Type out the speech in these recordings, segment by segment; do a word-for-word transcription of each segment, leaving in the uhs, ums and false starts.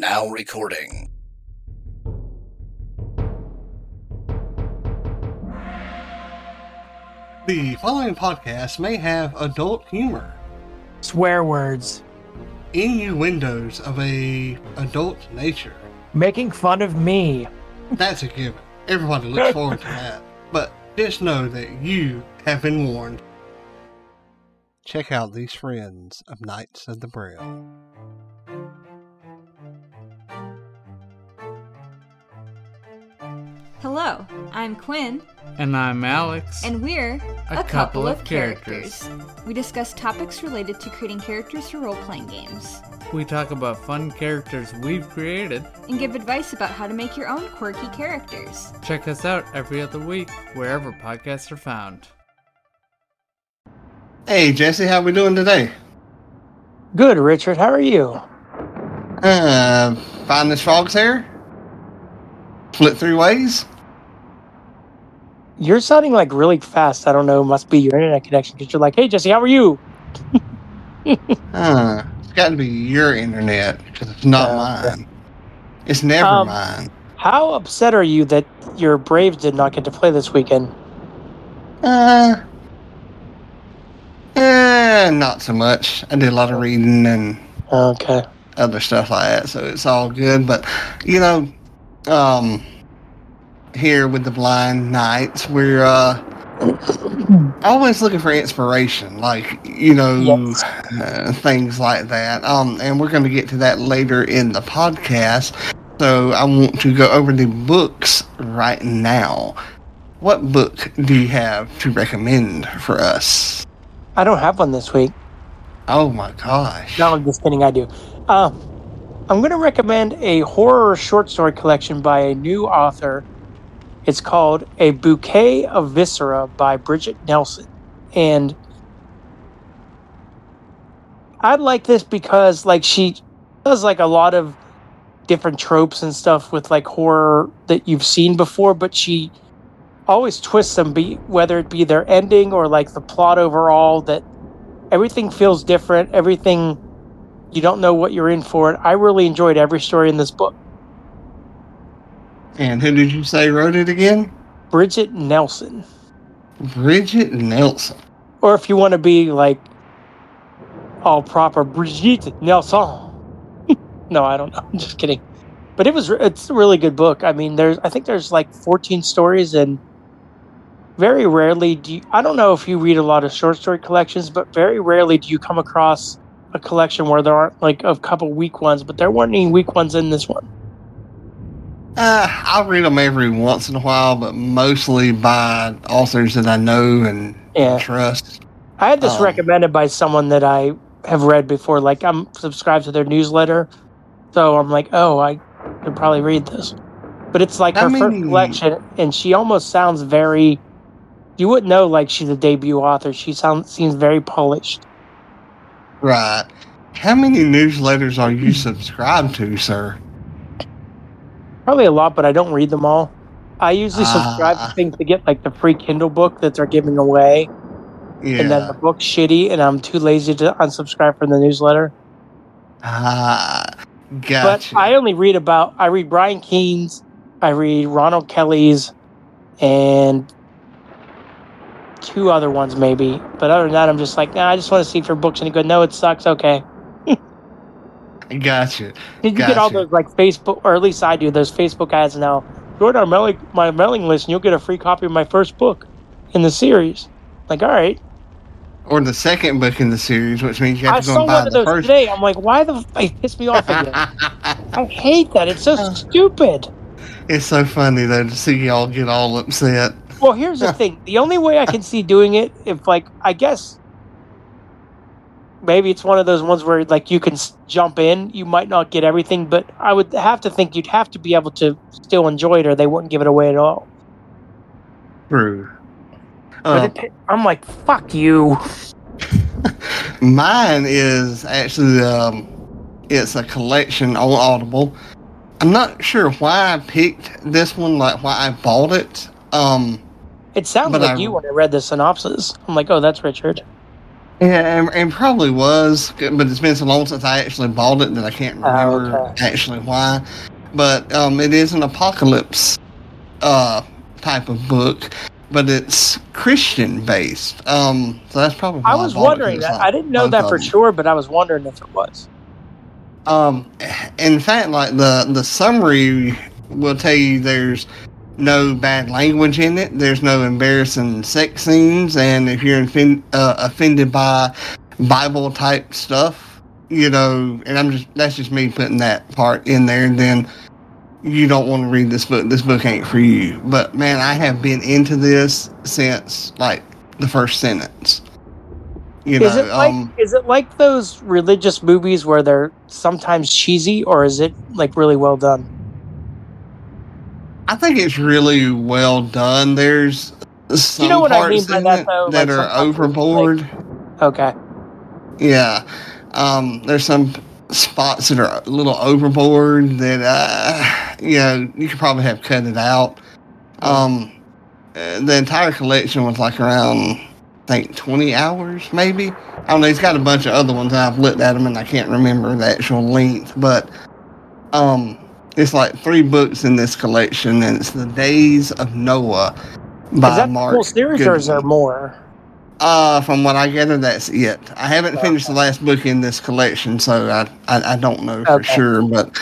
Now recording. The following podcast may have adult humor, swear words, innuendos of a adult nature, making fun of me. That's a given. Everybody looks forward to that. But just know that you have been warned. Check out these friends of Knights of the Braille. Hello, I'm Quinn. And I'm Alex. And we're A, a couple, couple of characters. characters. We discuss topics related to creating characters for role-playing games. We talk about fun characters we've created. And give advice about how to make your own quirky characters. Check us out every other week, wherever podcasts are found. Hey, Jesse, how we doing today? Good, Richard. How are you? Uh, find this frog's hair? Split three ways? You're sounding like really fast. I don't know. Must be your internet connection because you're like, hey, Jesse, how are you? uh, it's got to be your internet because it's not uh, mine. It's never um, mine. How upset are you that your Braves did not get to play this weekend? Uh, eh, not so much. I did a lot of reading and okay. other stuff like that, so it's all good. But, you know, Um, here with the Blind Knights, we're uh, always looking for inspiration, like, you know, yes. uh, things like that. Um, and we're going to get to that later in the podcast. So I want to go over the books right now. What book do you have to recommend for us? I don't have one this week. Oh my gosh. No, I'm just kidding. I do. Um. I'm going to recommend a horror short story collection by a new author. It's called A Bouquet of Viscera by Bridget Nelson. And I like this because, like, she does, like, a lot of different tropes and stuff with, like, horror that you've seen before, but she always twists them, be whether it be their ending or, like, the plot overall, that everything feels different, everything... You don't know what you're in for. I really enjoyed every story in this book. And who did you say wrote it again? Bridget Nelson. Bridget Nelson. Or if you want to be like all proper, Bridget Nelson. No, I don't know. I'm just kidding. But it was it's a really good book. I mean, there's I think there's like fourteen stories, and very rarely do you, I don't know if you read a lot of short story collections, but very rarely do you come across a collection where there aren't like a couple weak ones, but there weren't any weak ones in this one. Uh, I'll read them every once in a while, but mostly by authors that I know and yeah. trust. I had this um, recommended by someone that I have read before. Like, I'm subscribed to their newsletter, so I'm like, oh, I could probably read this. But it's like her many... first collection, and she almost sounds very... You wouldn't know, like, she's a debut author. She sounds seems very polished. Right. How many newsletters are you subscribed to, sir? Probably a lot, but I don't read them all. I usually subscribe uh, to things to get, like, the free Kindle book that they're giving away. Yeah. And then the book's shitty, and I'm too lazy to unsubscribe from the newsletter. Ah, uh, gotcha. But I only read about... I read Brian Keene's, I read Ronald Kelly's, and... two other ones maybe, but other than that I'm just like, nah, I just want to see if your book's any good. No, it sucks. Okay. Gotcha. Did you gotcha. Get all those like Facebook, or at least I do, those Facebook ads now? Join our mailing, my mailing list, and you'll get a free copy of my first book in the series. Like, all right. Or the second book in the series, which means you have to I go and buy the first. I saw one of those today. I'm like, why the f- it pissed me off again. I hate that. It's so stupid. It's so funny though to see y'all get all upset. Well, here's the thing. The only way I can see doing it, if, like, I guess maybe it's one of those ones where, like, you can jump in. You might not get everything, but I would have to think you'd have to be able to still enjoy it, or they wouldn't give it away at all. True. Uh, it, I'm like, fuck you. Mine is actually, um, it's a collection on Audible. I'm not sure why I picked this one, like, why I bought it. Um... It sounds like I, you when I read the synopsis. I'm like, oh, that's Richard. Yeah, it probably was, but it's been so long since I actually bought it that I can't remember oh, okay. actually why. But um, it is an apocalypse uh, type of book, but it's Christian-based. Um, so that's probably why I was I wondering. It, like, I didn't know that for sure, but I was wondering if it was. Um, in fact, like the, the summary will tell you there's no bad language in it. There's no embarrassing sex scenes, and if you're offend, uh, offended by Bible type stuff, you know, and I'm just that's just me putting that part in there. Then you don't want to read this book. This book ain't for you. But man, I have been into this since like the first sentence. You know, is it like um, is it like those religious movies where they're sometimes cheesy, or is it like really well done? I think it's really well done. There's some you know what parts I mean by that, though? that like are overboard. Like, okay. Yeah. Um, there's some spots that are a little overboard that, uh, you know, you could probably have cut it out. Um, the entire collection was like around, I think, twenty hours, maybe. I don't know. It's got a bunch of other ones. I've looked at them, and I can't remember the actual length. But, um... it's like three books in this collection, and it's The Days of Noah by Mark Goodwin. Is that the whole series, or is there more? Uh, from what I gather, that's it. I haven't okay. finished the last book in this collection, so I I, I don't know for okay. sure. But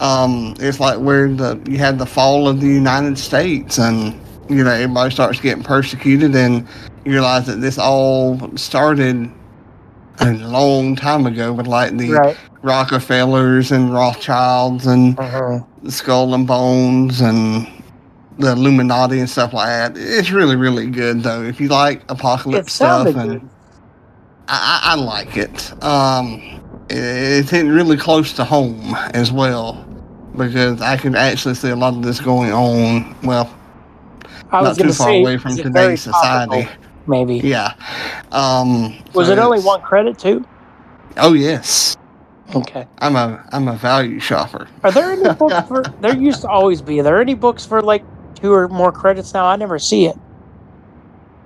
um, it's like where the you had the fall of the United States, and you know everybody starts getting persecuted, and you realize that this all started a long time ago with like the right. Rockefellers and Rothschilds and uh-huh. the Skull and Bones and the Illuminati and stuff like that. It's really, really good though. If you like apocalypse stuff, and I, I like it. Um, it's hitting really close to home as well because I can actually see a lot of this going on. Well, I was not too far say, away from today's society. Topical. Maybe. Yeah. Um, was so it only one credit too? Oh yes. Okay. I'm a I'm a value shopper. Are there any books for? There used to always be. Are there any books for like two or more credits now? I never see it.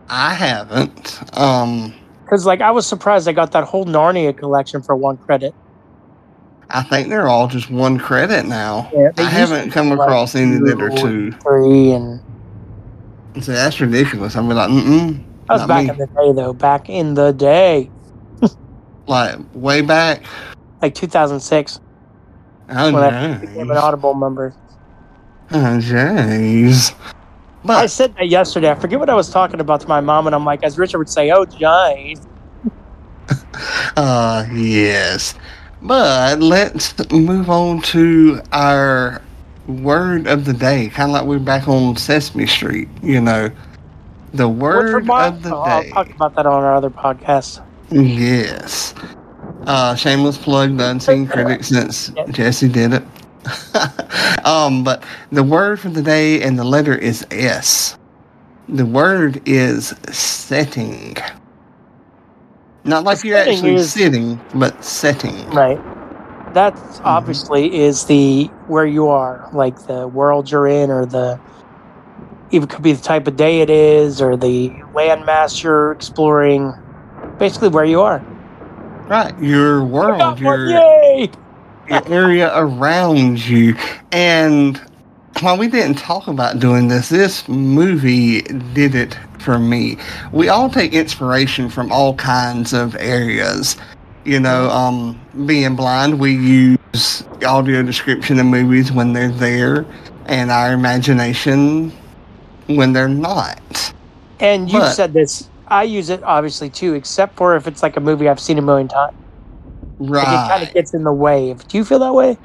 I haven't. Um. Because like I was surprised I got that whole Narnia collection for one credit. I think they're all just one credit now. Yeah, I haven't come like across any that are two, three, and. So that's ridiculous. I'm like, mm-mm. That was back me. in the day, though. Back in the day. Like, way back? Like two thousand six. Oh, when I became an Audible member. Oh, jeez. But I said that yesterday. I forget what I was talking about to my mom, and I'm like, as Richard would say, oh, jeez. uh, yes. But let's move on to our word of the day. Kind of like we're back on Sesame Street, you know. The word of the day. I'll talk about that on our other podcast. Yes. Uh, shameless plug, The Unseen Critics, since yep. Jesse did it. um, but the word for the day and the letter is S. The word is setting. Not like the you're actually is, sitting, but setting. Right. That mm-hmm. obviously is the where you are, like the world you're in or the... It could be the type of day it is or the landmass you're exploring. Basically where you are. Right. Your world. Your, Yay! your area around you. And while we didn't talk about doing this, this movie did it for me. We all take inspiration from all kinds of areas. You know, um, being blind, we use audio description in movies when they're there and our imagination... when they're not. And you but, said this. I use it, obviously, too, except for if it's like a movie I've seen a million times. Right. Like it kind of gets in the way. Do you feel that way?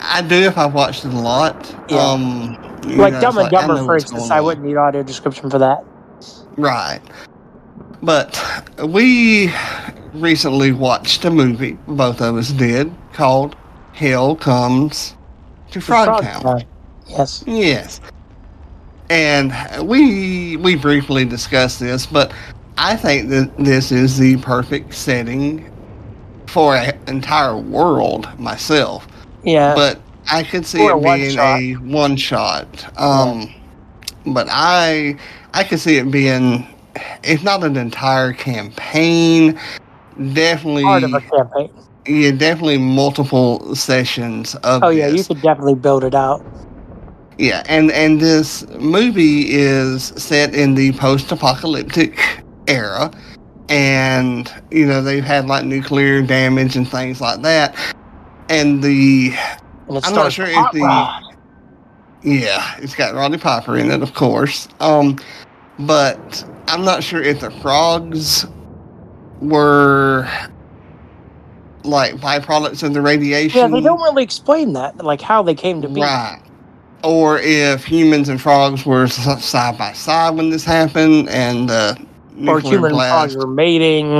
I do if I've watched it a lot. Yeah. Um, like know, Dumb and like, Dumber, for instance, I wouldn't need audio description for that. Right. But we recently watched a movie, both of us did, called Hell Comes to Frogtown. Frogtown. Yes. Yes. And we we briefly discussed this, but I think that this is the perfect setting for an entire world myself. Yeah. But I could see or it a being shot. a one shot. Um, yeah. But I I could see it being it's not an entire campaign. Definitely part of a campaign. Yeah, definitely multiple sessions of. Oh yeah, this. You could definitely build it out. Yeah, and and this movie is set in the post-apocalyptic era, and you know they've had like nuclear damage and things like that, and the well, I'm not sure if the ride. Yeah, it's got Roddy Piper in it, of course. Um, but I'm not sure if the frogs were like byproducts of the radiation. Yeah, they don't really explain that, like how they came to be. Right. Or if humans and frogs were side by side when this happened, and uh, or human blast. And frogs were mating.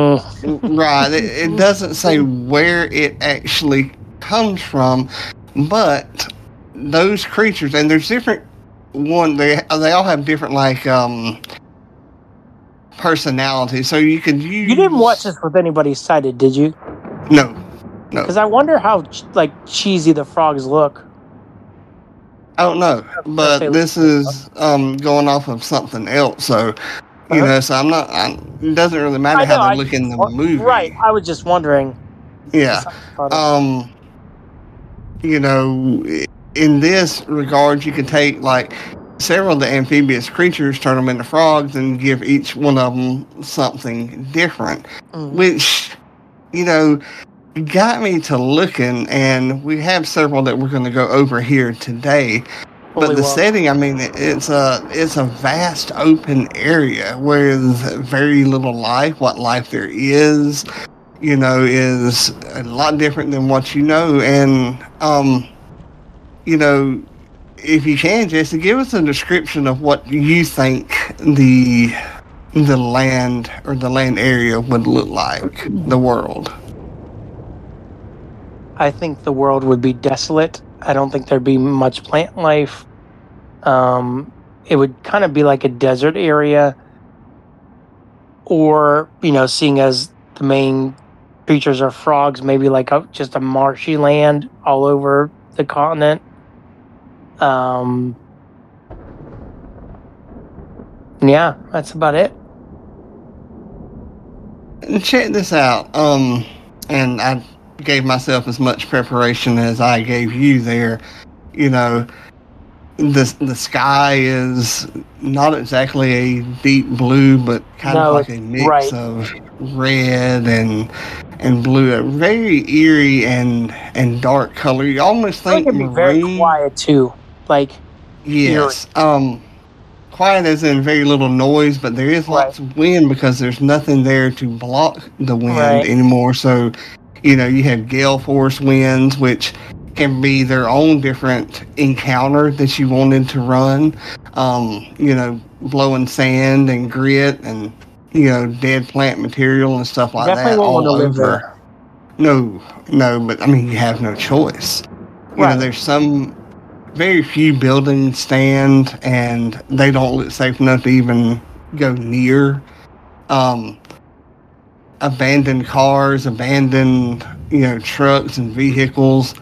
Right. It, it doesn't say where it actually comes from, but those creatures, and there's different one. They they all have different like um personalities. So you could use. You didn't watch this with anybody sighted, did you? No, no. Because I wonder how like cheesy the frogs look. I don't know, but this is um, going off of something else, so, you uh-huh. know, so I'm not, I'm, it doesn't really matter I how know, they I look just, in the movie. Right, I was just wondering. Yeah, um, you know, in this regard, you can take, like, several of the amphibious creatures, turn them into frogs, and give each one of them something different, mm. which, you know... got me to looking, and we have several that we're going to go over here today. Holy but the well. setting, I mean, it's a it's a vast open area with very little life. What life there is, you know, is a lot different than what you know. And um, you know, if you can, Jesse, give us a description of what you think the the land or the land area would look like, the world. I think the world would be desolate. I don't think there'd be much plant life. Um, it would kind of be like a desert area. Or, you know, seeing as the main creatures are frogs, maybe like a, just a marshy land all over the continent. Um, yeah, that's about it. Check this out. Um, and I... gave myself as much preparation as I gave you there. You know, the the sky is not exactly a deep blue, but kind no, of like a mix right. of red and and blue. A very eerie and and dark color. You almost think it can be very quiet too. Like yes, eerie. um, quiet as in very little noise, but there is right. lots of wind because there's nothing there to block the wind right. anymore. So. You know, you have gale force winds, which can be their own different encounter that you wanted to run. Um, you know, blowing sand and grit and, you know, dead plant material and stuff like Definitely that all over. No, no, but I mean, you have no choice. You right. know, there's some very few buildings stand and they don't look safe enough to even go near. Um, abandoned cars, abandoned, you know, trucks and vehicles,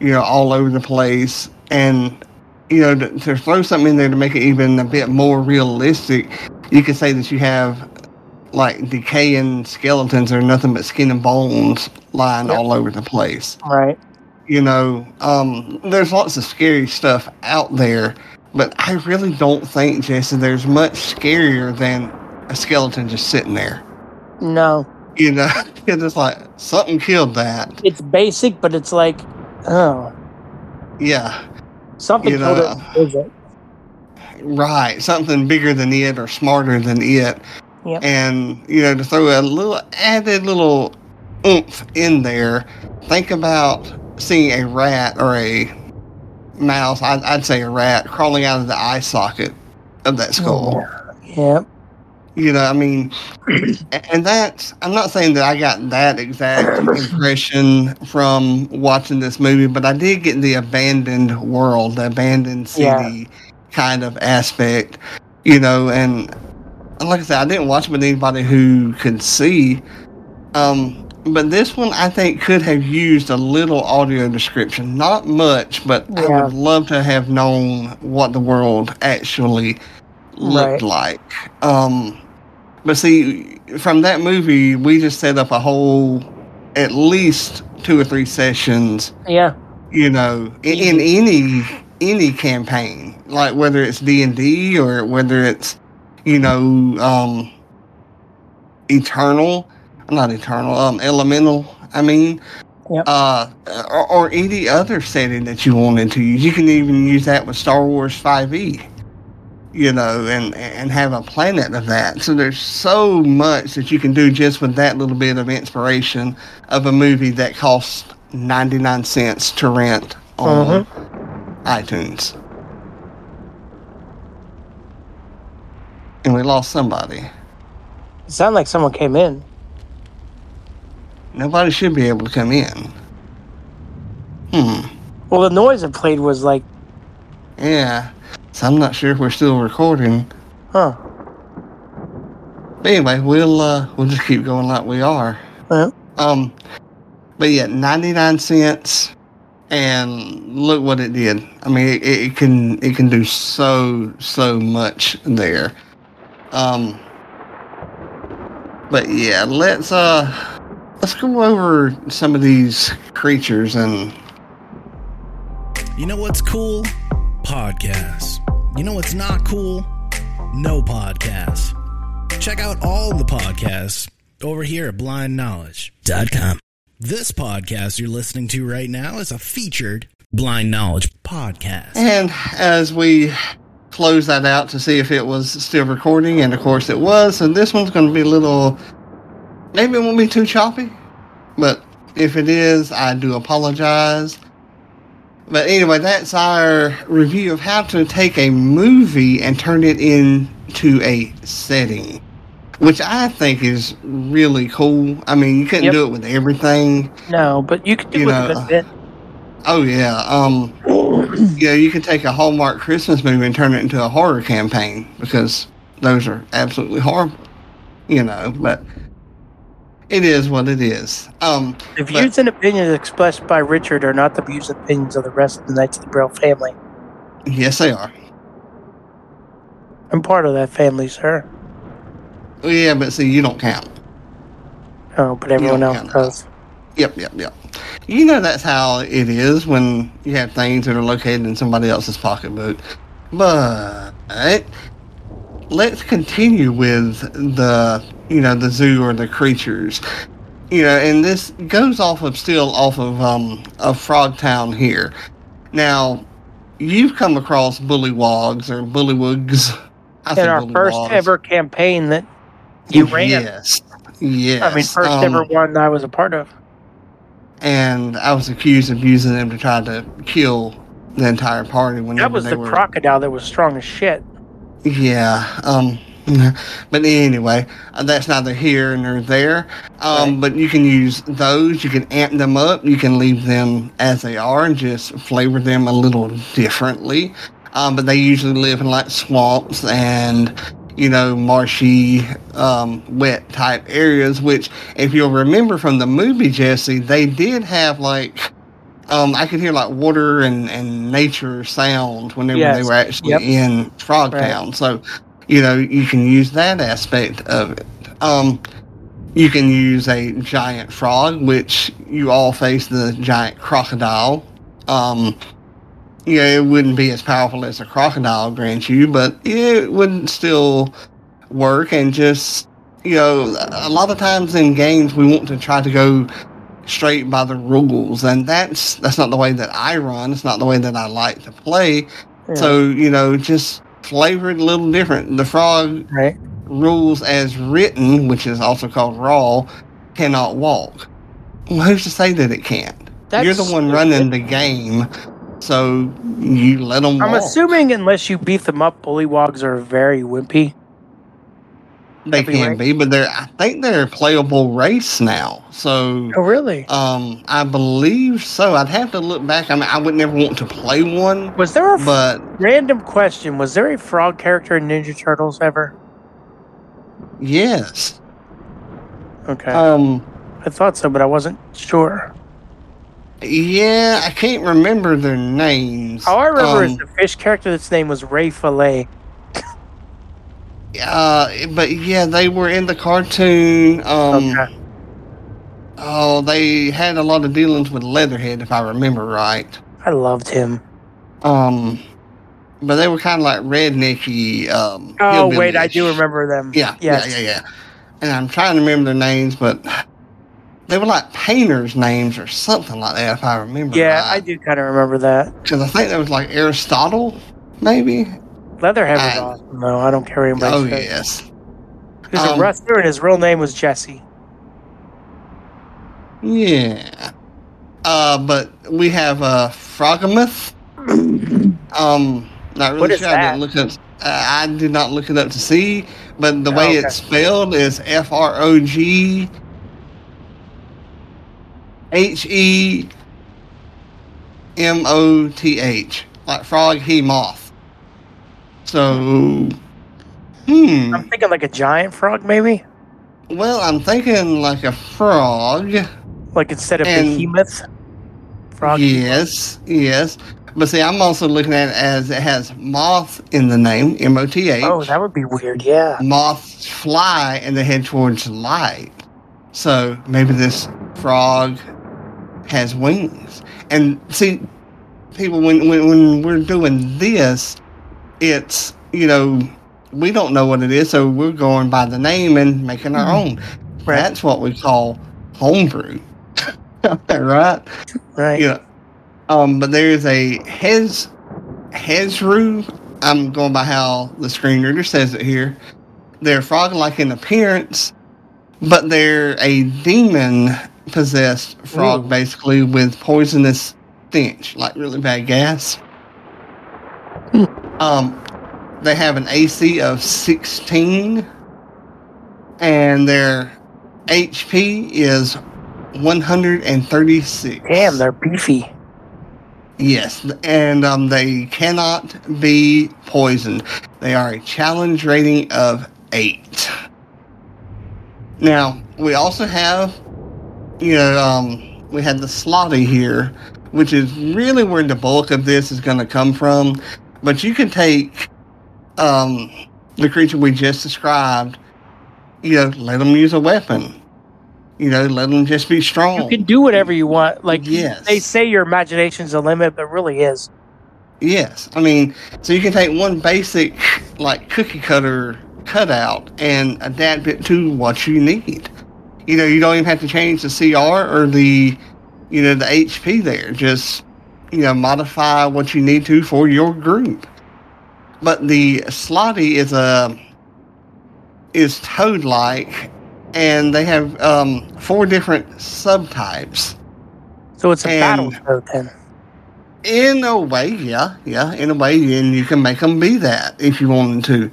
you know, all over the place. And, you know, to, to throw something in there to make it even a bit more realistic, you could say that you have, like, decaying skeletons or nothing but skin and bones lying yep. all over the place. Right. You know, um, there's lots of scary stuff out there, but I really don't think, Jesse, there's much scarier than a skeleton just sitting there. No. You know, it's like, something killed that. It's basic, but it's like, oh. Yeah. Something you killed know, it, is it. Right. Something bigger than it or smarter than it. Yep. And, you know, to throw a little added little oomph in there, think about seeing a rat or a mouse, I'd, I'd say a rat, crawling out of the eye socket of that skull. Yeah. Yep. You know, I mean, and that's, I'm not saying that I got that exact impression from watching this movie, but I did get the abandoned world, the abandoned city yeah. kind of aspect, you know, and like I said, I didn't watch it with anybody who could see, um, but this one I think could have used a little audio description, not much, but yeah. I would love to have known what the world actually looked right. like. Um, But see, from that movie, we just set up a whole, at least two or three sessions. Yeah. You know, in, in any any campaign, like whether it's D and D or whether it's, you know, um, Eternal, not Eternal, um, Elemental, I mean, yep. uh, or, or any other setting that you wanted to use. You can even use that with Star Wars five E. You know, and, and have a planet of that. So there's so much that you can do just with that little bit of inspiration of a movie that costs ninety-nine cents to rent on mm-hmm. iTunes. And we lost somebody. It sounded like someone came in. Nobody should be able to come in. Hmm. Well, the noise it played was like... Yeah. So I'm not sure if we're still recording. Huh. But anyway, we'll uh, we'll just keep going like we are. Uh-huh. Um but yeah, ninety-nine cents, and look what it did. I mean it, it can it can do so so much there. Um But yeah, let's uh let's go over some of these creatures. And you know what's cool? Podcasts. You know what's not cool? No podcasts. Check out all the podcasts over here at blind knowledge dot com. This podcast you're listening to right now is a featured Blind Knowledge podcast. And as we close that out to see if it was still recording, and of course it was, and this one's going to be a little, maybe it won't be too choppy, but if it is, I do apologize. But anyway, that's our review of how to take a movie and turn it into a setting, which I think is really cool. I mean, you couldn't yep. do it with everything. No, but you could do you it know, with a bit. Oh, yeah. Um, you know, you could take a Hallmark Christmas movie and turn it into a horror campaign, because those are absolutely horrible, you know, but... It is what it is. Um, the views but, and opinions expressed by Richard are not the views and opinions of the rest of the Knights of the Braille family. Yes, they are. I'm part of that family, sir. Yeah, but see, you don't count. Oh, but everyone else does. Yep, yep, yep. You know that's how it is when you have things that are located in somebody else's pocketbook. But let's continue with the... you know, the zoo or the creatures, you know, and this goes off of still off of, um, of Frogtown here. Now you've come across Bullywogs or Bullywugs. I In our first ever campaign that you ran. Yes. Yes. I mean, first um, ever one I was a part of. And I was accused of using them to try to kill the entire party. Whenever that was they the were... crocodile that was strong as shit. Yeah. Um, But anyway, that's neither here nor there. Um, right. But you can use those. You can amp them up. You can leave them as they are and just flavor them a little differently. Um, but they usually live in like swamps and, you know, marshy, um, wet type areas, which if you'll remember from the movie, Jesse, they did have like, um, I could hear like water and, and nature sound whenever yes. they were actually yep. in Frogtown. Right. So... you know, you can use that aspect of it. Um, you can use a giant frog, which you all face the giant crocodile. Um, you know, it wouldn't be as powerful as a crocodile, grant you, but it would still work. And just, you know, a lot of times in games, we want to try to go straight by the rules. And that's, that's not the way that I run. It's not the way that I like to play. Yeah. So, you know, just... flavored a little different. The frog right. rules as written, which is also called raw, cannot walk. Well, who's to say that it can't? That's You're the one running the game, so you let them I'm walk. I'm assuming unless you beat them up, Bullywogs are very wimpy. They That'd can be, right. be, but they're I think they're a playable race now. So oh really? Um, I believe so. I'd have to look back. I mean, I would never want to play one. Was there a but f- random question? Was there a frog character in Ninja Turtles ever? Yes. Okay. Um, I thought so, but I wasn't sure. Yeah, I can't remember their names. All I remember um, is the fish character. That's name was Ray Filet. Uh, but yeah, they were in the cartoon. Um, okay. Oh, they had a lot of dealings with Leatherhead, if I remember right. I loved him. Um, but they were kind of like rednecky. Um, oh wait, I do remember them. Yeah, yes. yeah, yeah, yeah. And I'm trying to remember their names, but they were like painters' names or something like that, if I remember. Yeah, right. I do kind of remember that. Because I think that was like Aristotle, maybe. Leatherhead was awesome, though. I don't care what anybody says. Oh, yes. He was um, a wrestler, and his real name was Jesse. Yeah. Uh, but we have uh, Froghemoth. um, not really what is sure. That? I didn't look up, uh, I did not look it up to see, but the oh, way okay. it's spelled is F R O G H E M O T H, like Froghemoth. So, hmm. I'm thinking like a giant frog, maybe? Well, I'm thinking like a frog. Like instead of and behemoth? Frog. Yes, yes. But see, I'm also looking at it as it has moth in the name, M O T H. Oh, that would be weird, yeah. Moths fly and they head towards light. So, maybe this frog has wings. And see, people, when, when, when we're doing this, it's, you know, we don't know what it is, so we're going by the name and making our own. Right. That's what we call homebrew. right? Right. Yeah. Um, but there is a Hez, Hezru. I'm going by how the screen reader says it here. They're frog-like in appearance, but they're a demon-possessed frog, Ooh. basically, with poisonous stench, like really bad gas. Um, they have an A C of sixteen, and their H P is one hundred thirty-six. Damn, they're beefy. Yes, and um, they cannot be poisoned. They are a challenge rating of eight. Now, we also have, you know, um, we had the Slotty here, which is really where the bulk of this is going to come from. But you can take um, the creature we just described, you know, let them use a weapon. You know, let them just be strong. You can do whatever you want. Like, yes. They say your imagination's the limit, but it really is. Yes. I mean, so you can take one basic, like, cookie-cutter cutout and adapt it to what you need. You know, you don't even have to change the C R or the, you know, the H P there. Just... you know, modify what you need to for your group. But the Slotty is a is toad-like, and they have um, four different subtypes. So it's a and battle toad, then. In a way, yeah, yeah. In a way, and you can make them be that if you wanted to.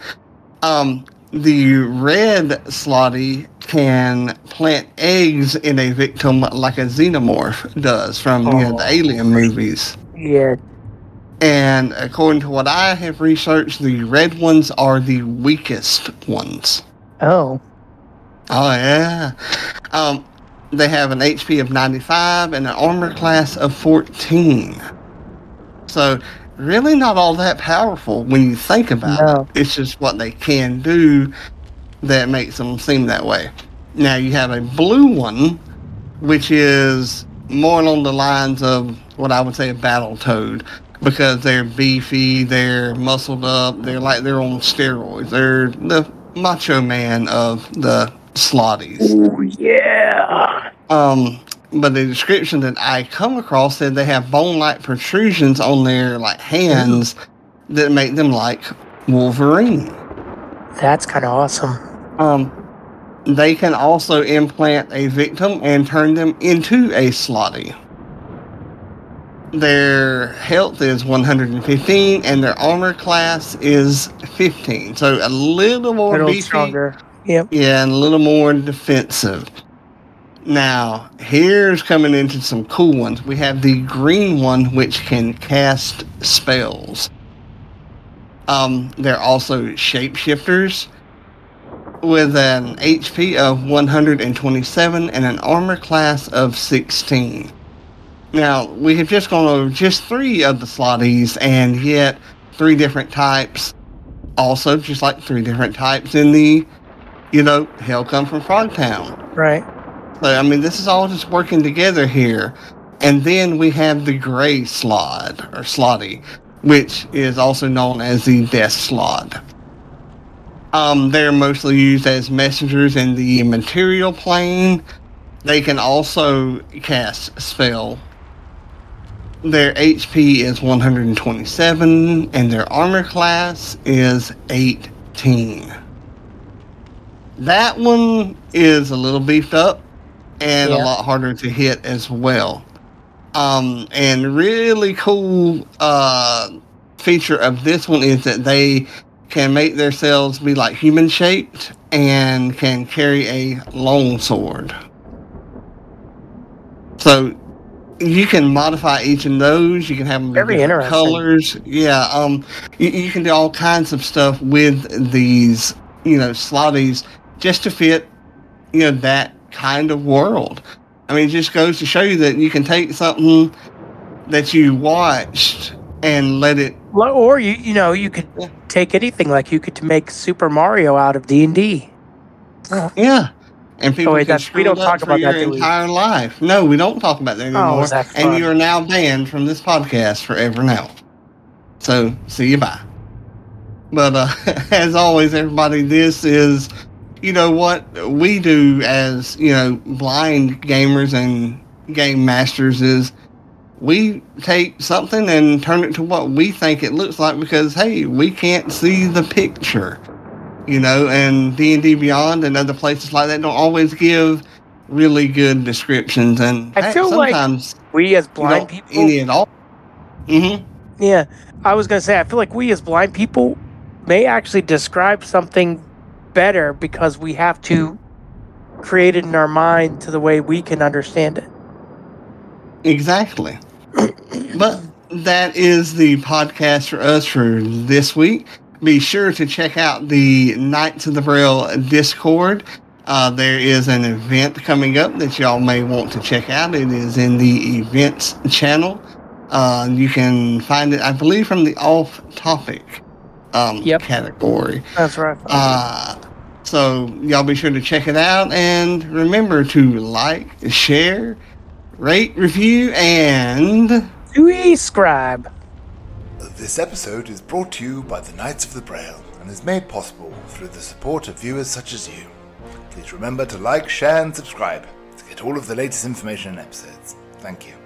Um, the red Slotty can plant eggs in a victim like a xenomorph does from oh. you know, the Alien movies. Yeah. And according to what I have researched, the red ones are the weakest ones. Oh. Oh, yeah. Um, they have an H P of ninety-five and an armor class of fourteen. So... really not all that powerful when you think about no. it. It's just what they can do that makes them seem that way. Now you have a blue one, which is more along the lines of what I would say a battle toad, because they're beefy, they're muscled up, they're like they're on steroids. They're the macho man of the Slotties. Oh, yeah. Um... But the description that I come across said they have bone-like protrusions on their like hands that make them like Wolverine. That's kind of awesome. Um, they can also implant a victim and turn them into a Slotty. Their health is one hundred fifteen, and their armor class is fifteen. So a little more beefy, stronger. Yep. Yeah, and a little more defensive. Now, here's coming into some cool ones. We have the green one, which can cast spells. Um, they're also shapeshifters with an H P of one hundred twenty-seven and an armor class of sixteen. Now, we have just gone over just three of the Slotties, and yet three different types. also just like three different types in the, you know, Hell Comes to Frogtown. Right. So, I mean, this is all just working together here. And then we have the Gray Slod, or Slotty, which is also known as the Death Slod. Um, they're mostly used as messengers in the material plane. They can also cast spell. Their H P is one hundred twenty-seven, and their armor class is eighteen. That one is a little beefed up, and yeah. a lot harder to hit as well. Um, and really cool uh, feature of this one is that they can make themselves be like human shaped and can carry a long sword. So you can modify each of those. You can have them Very different colors. Yeah, um, you, you can do all kinds of stuff with these, you know, Slotties just to fit, you know, that kind of world. I mean, it just goes to show you that you can take something that you watched and let it. Well, or you, you know, you could yeah. take anything. Like you could make Super Mario out of D and D. Oh. Yeah. And people oh, wait, can that's, we don't talk about your that your entire we? life. No, we don't talk about that anymore. Oh, and you are now banned from this podcast forever now. So, see you bye. But uh, as always, everybody, this is, you know, what we do as, you know, blind gamers and game masters is we take something and turn it to what we think it looks like because, hey, we can't see the picture. You know, and D and D Beyond and other places like that don't always give really good descriptions. And I feel like we as blind people, any at all. Mm-hmm. Yeah, I was gonna say I feel like we as blind people may actually describe something better because we have to create it in our mind to the way we can understand it. Exactly. But that is the podcast for us for this week. Be sure to check out the Knights of the Braille Discord. Uh, there is an event coming up that y'all may want to check out. It is in the events channel. Uh, you can find it, I believe, from the off-topic um, yep. category. That's right. Uh, so y'all be sure to check it out. And remember to like, share, rate, review, and... subscribe. This episode is brought to you by the Knights of the Braille and is made possible through the support of viewers such as you. Please remember to like, share, and subscribe to get all of the latest information and episodes. Thank you.